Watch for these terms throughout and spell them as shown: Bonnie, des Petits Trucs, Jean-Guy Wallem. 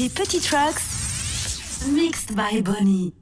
Les Petits Trucs, mixed by Bonnie.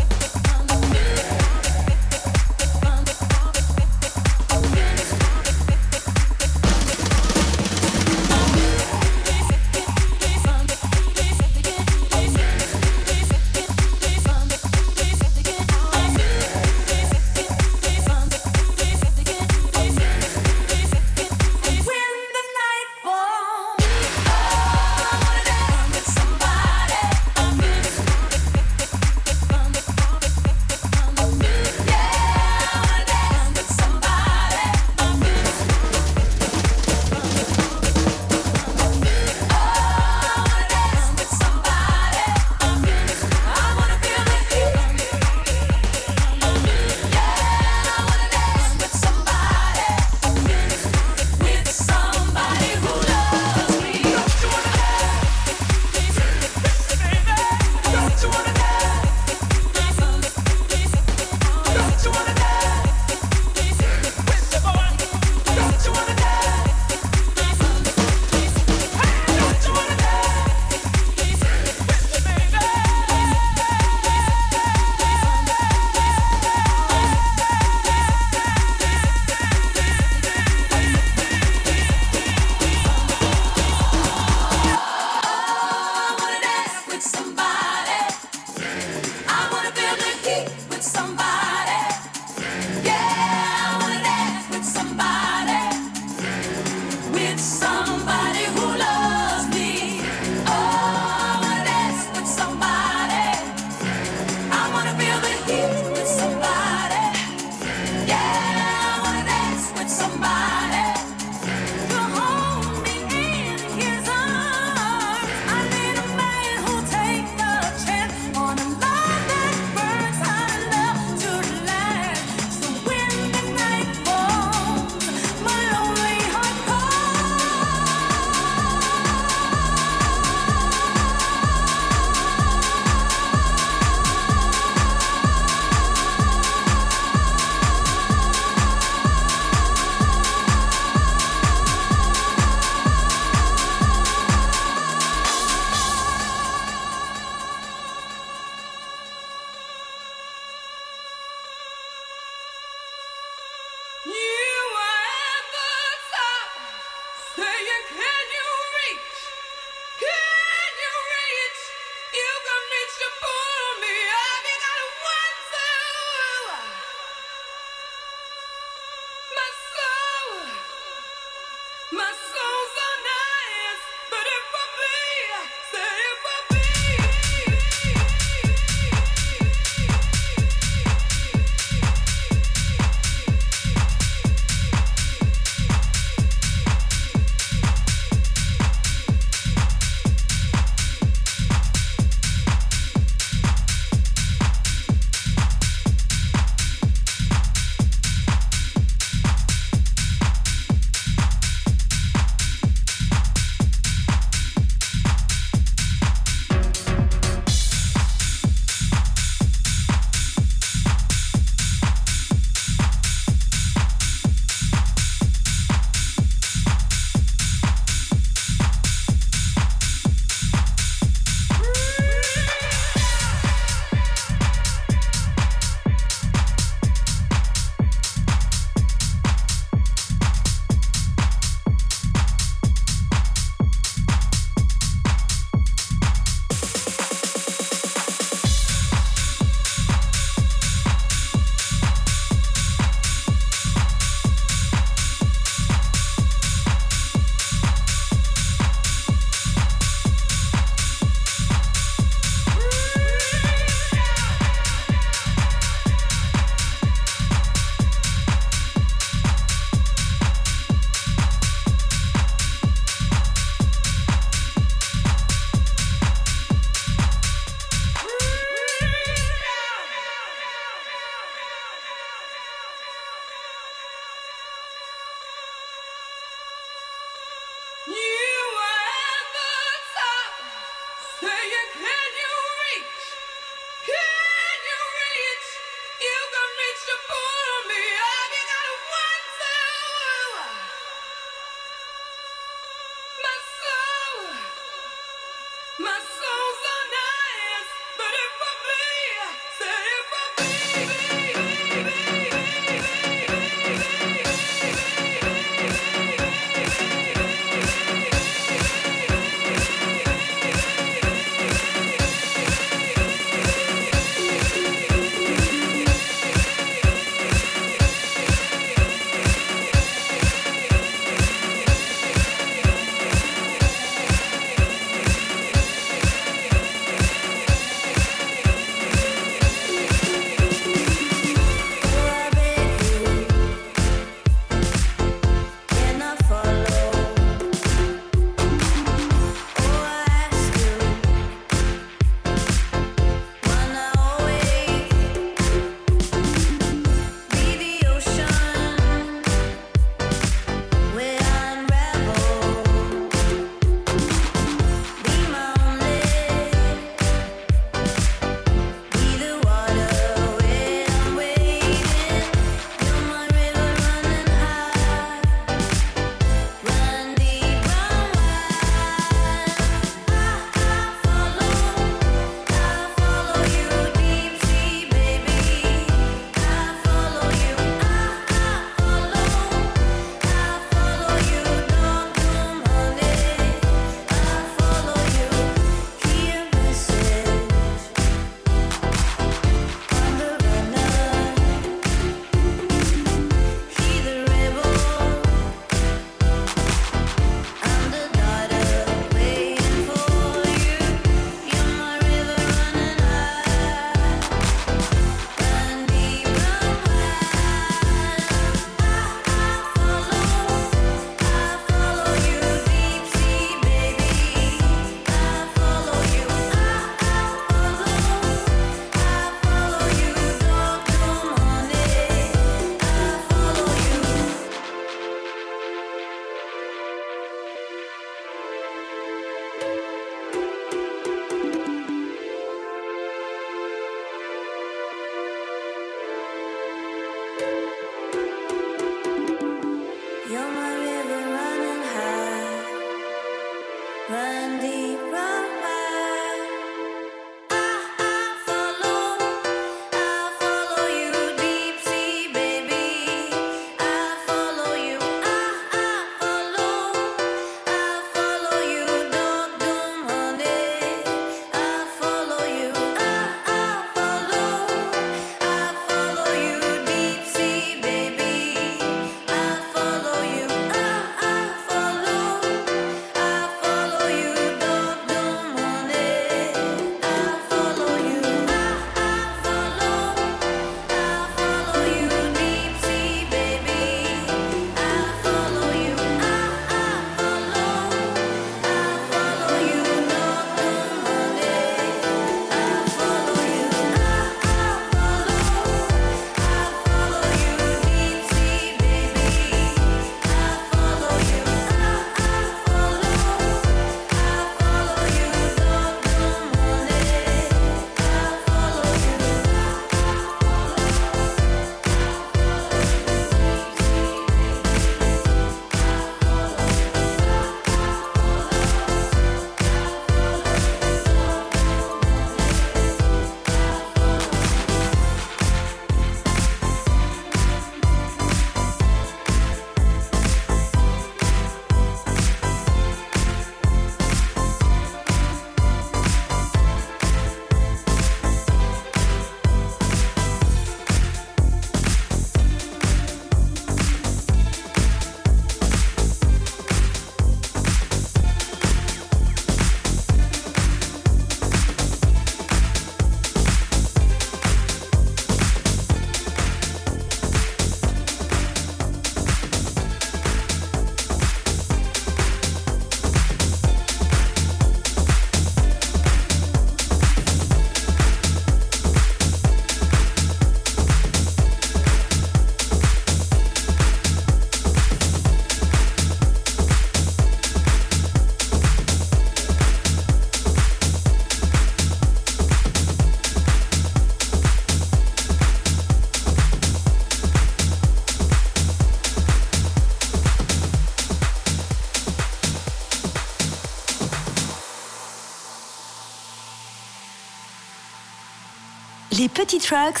Les Petits Trucs,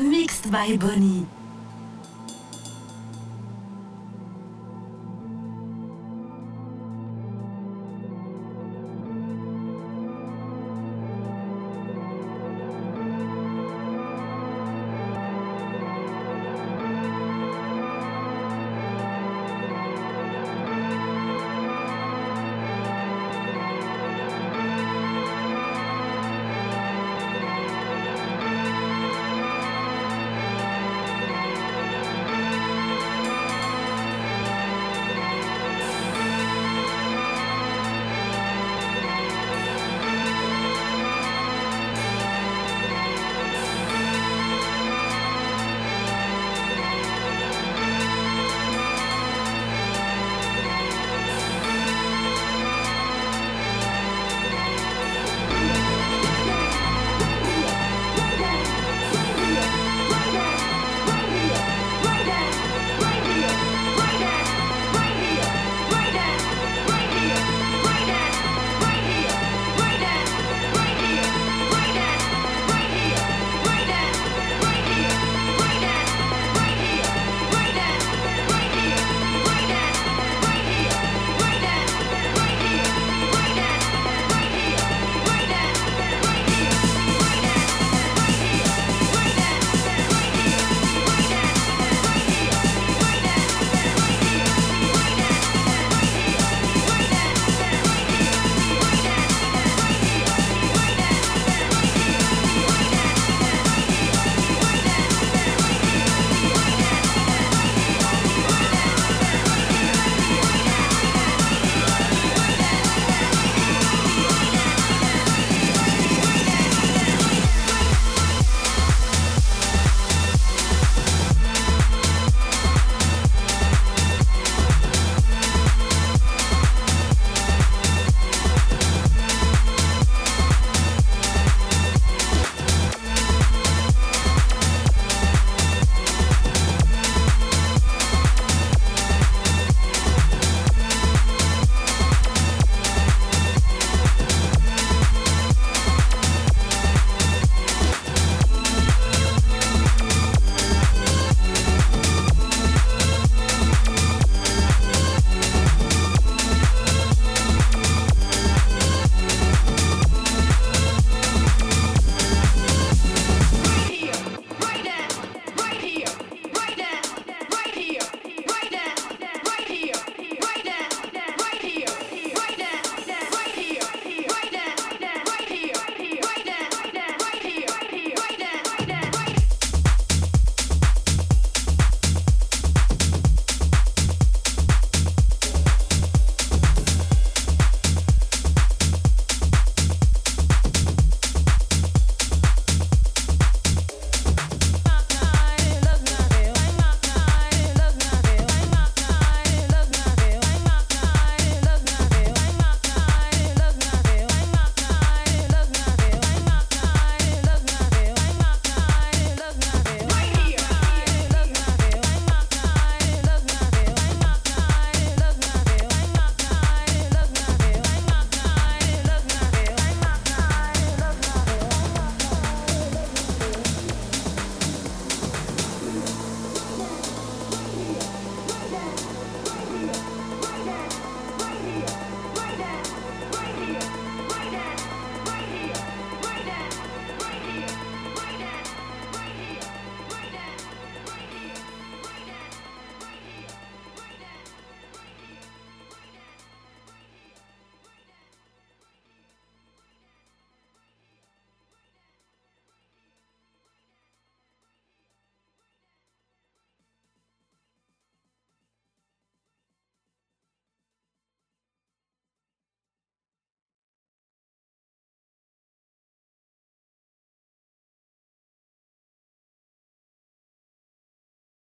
mixed by Bonnie.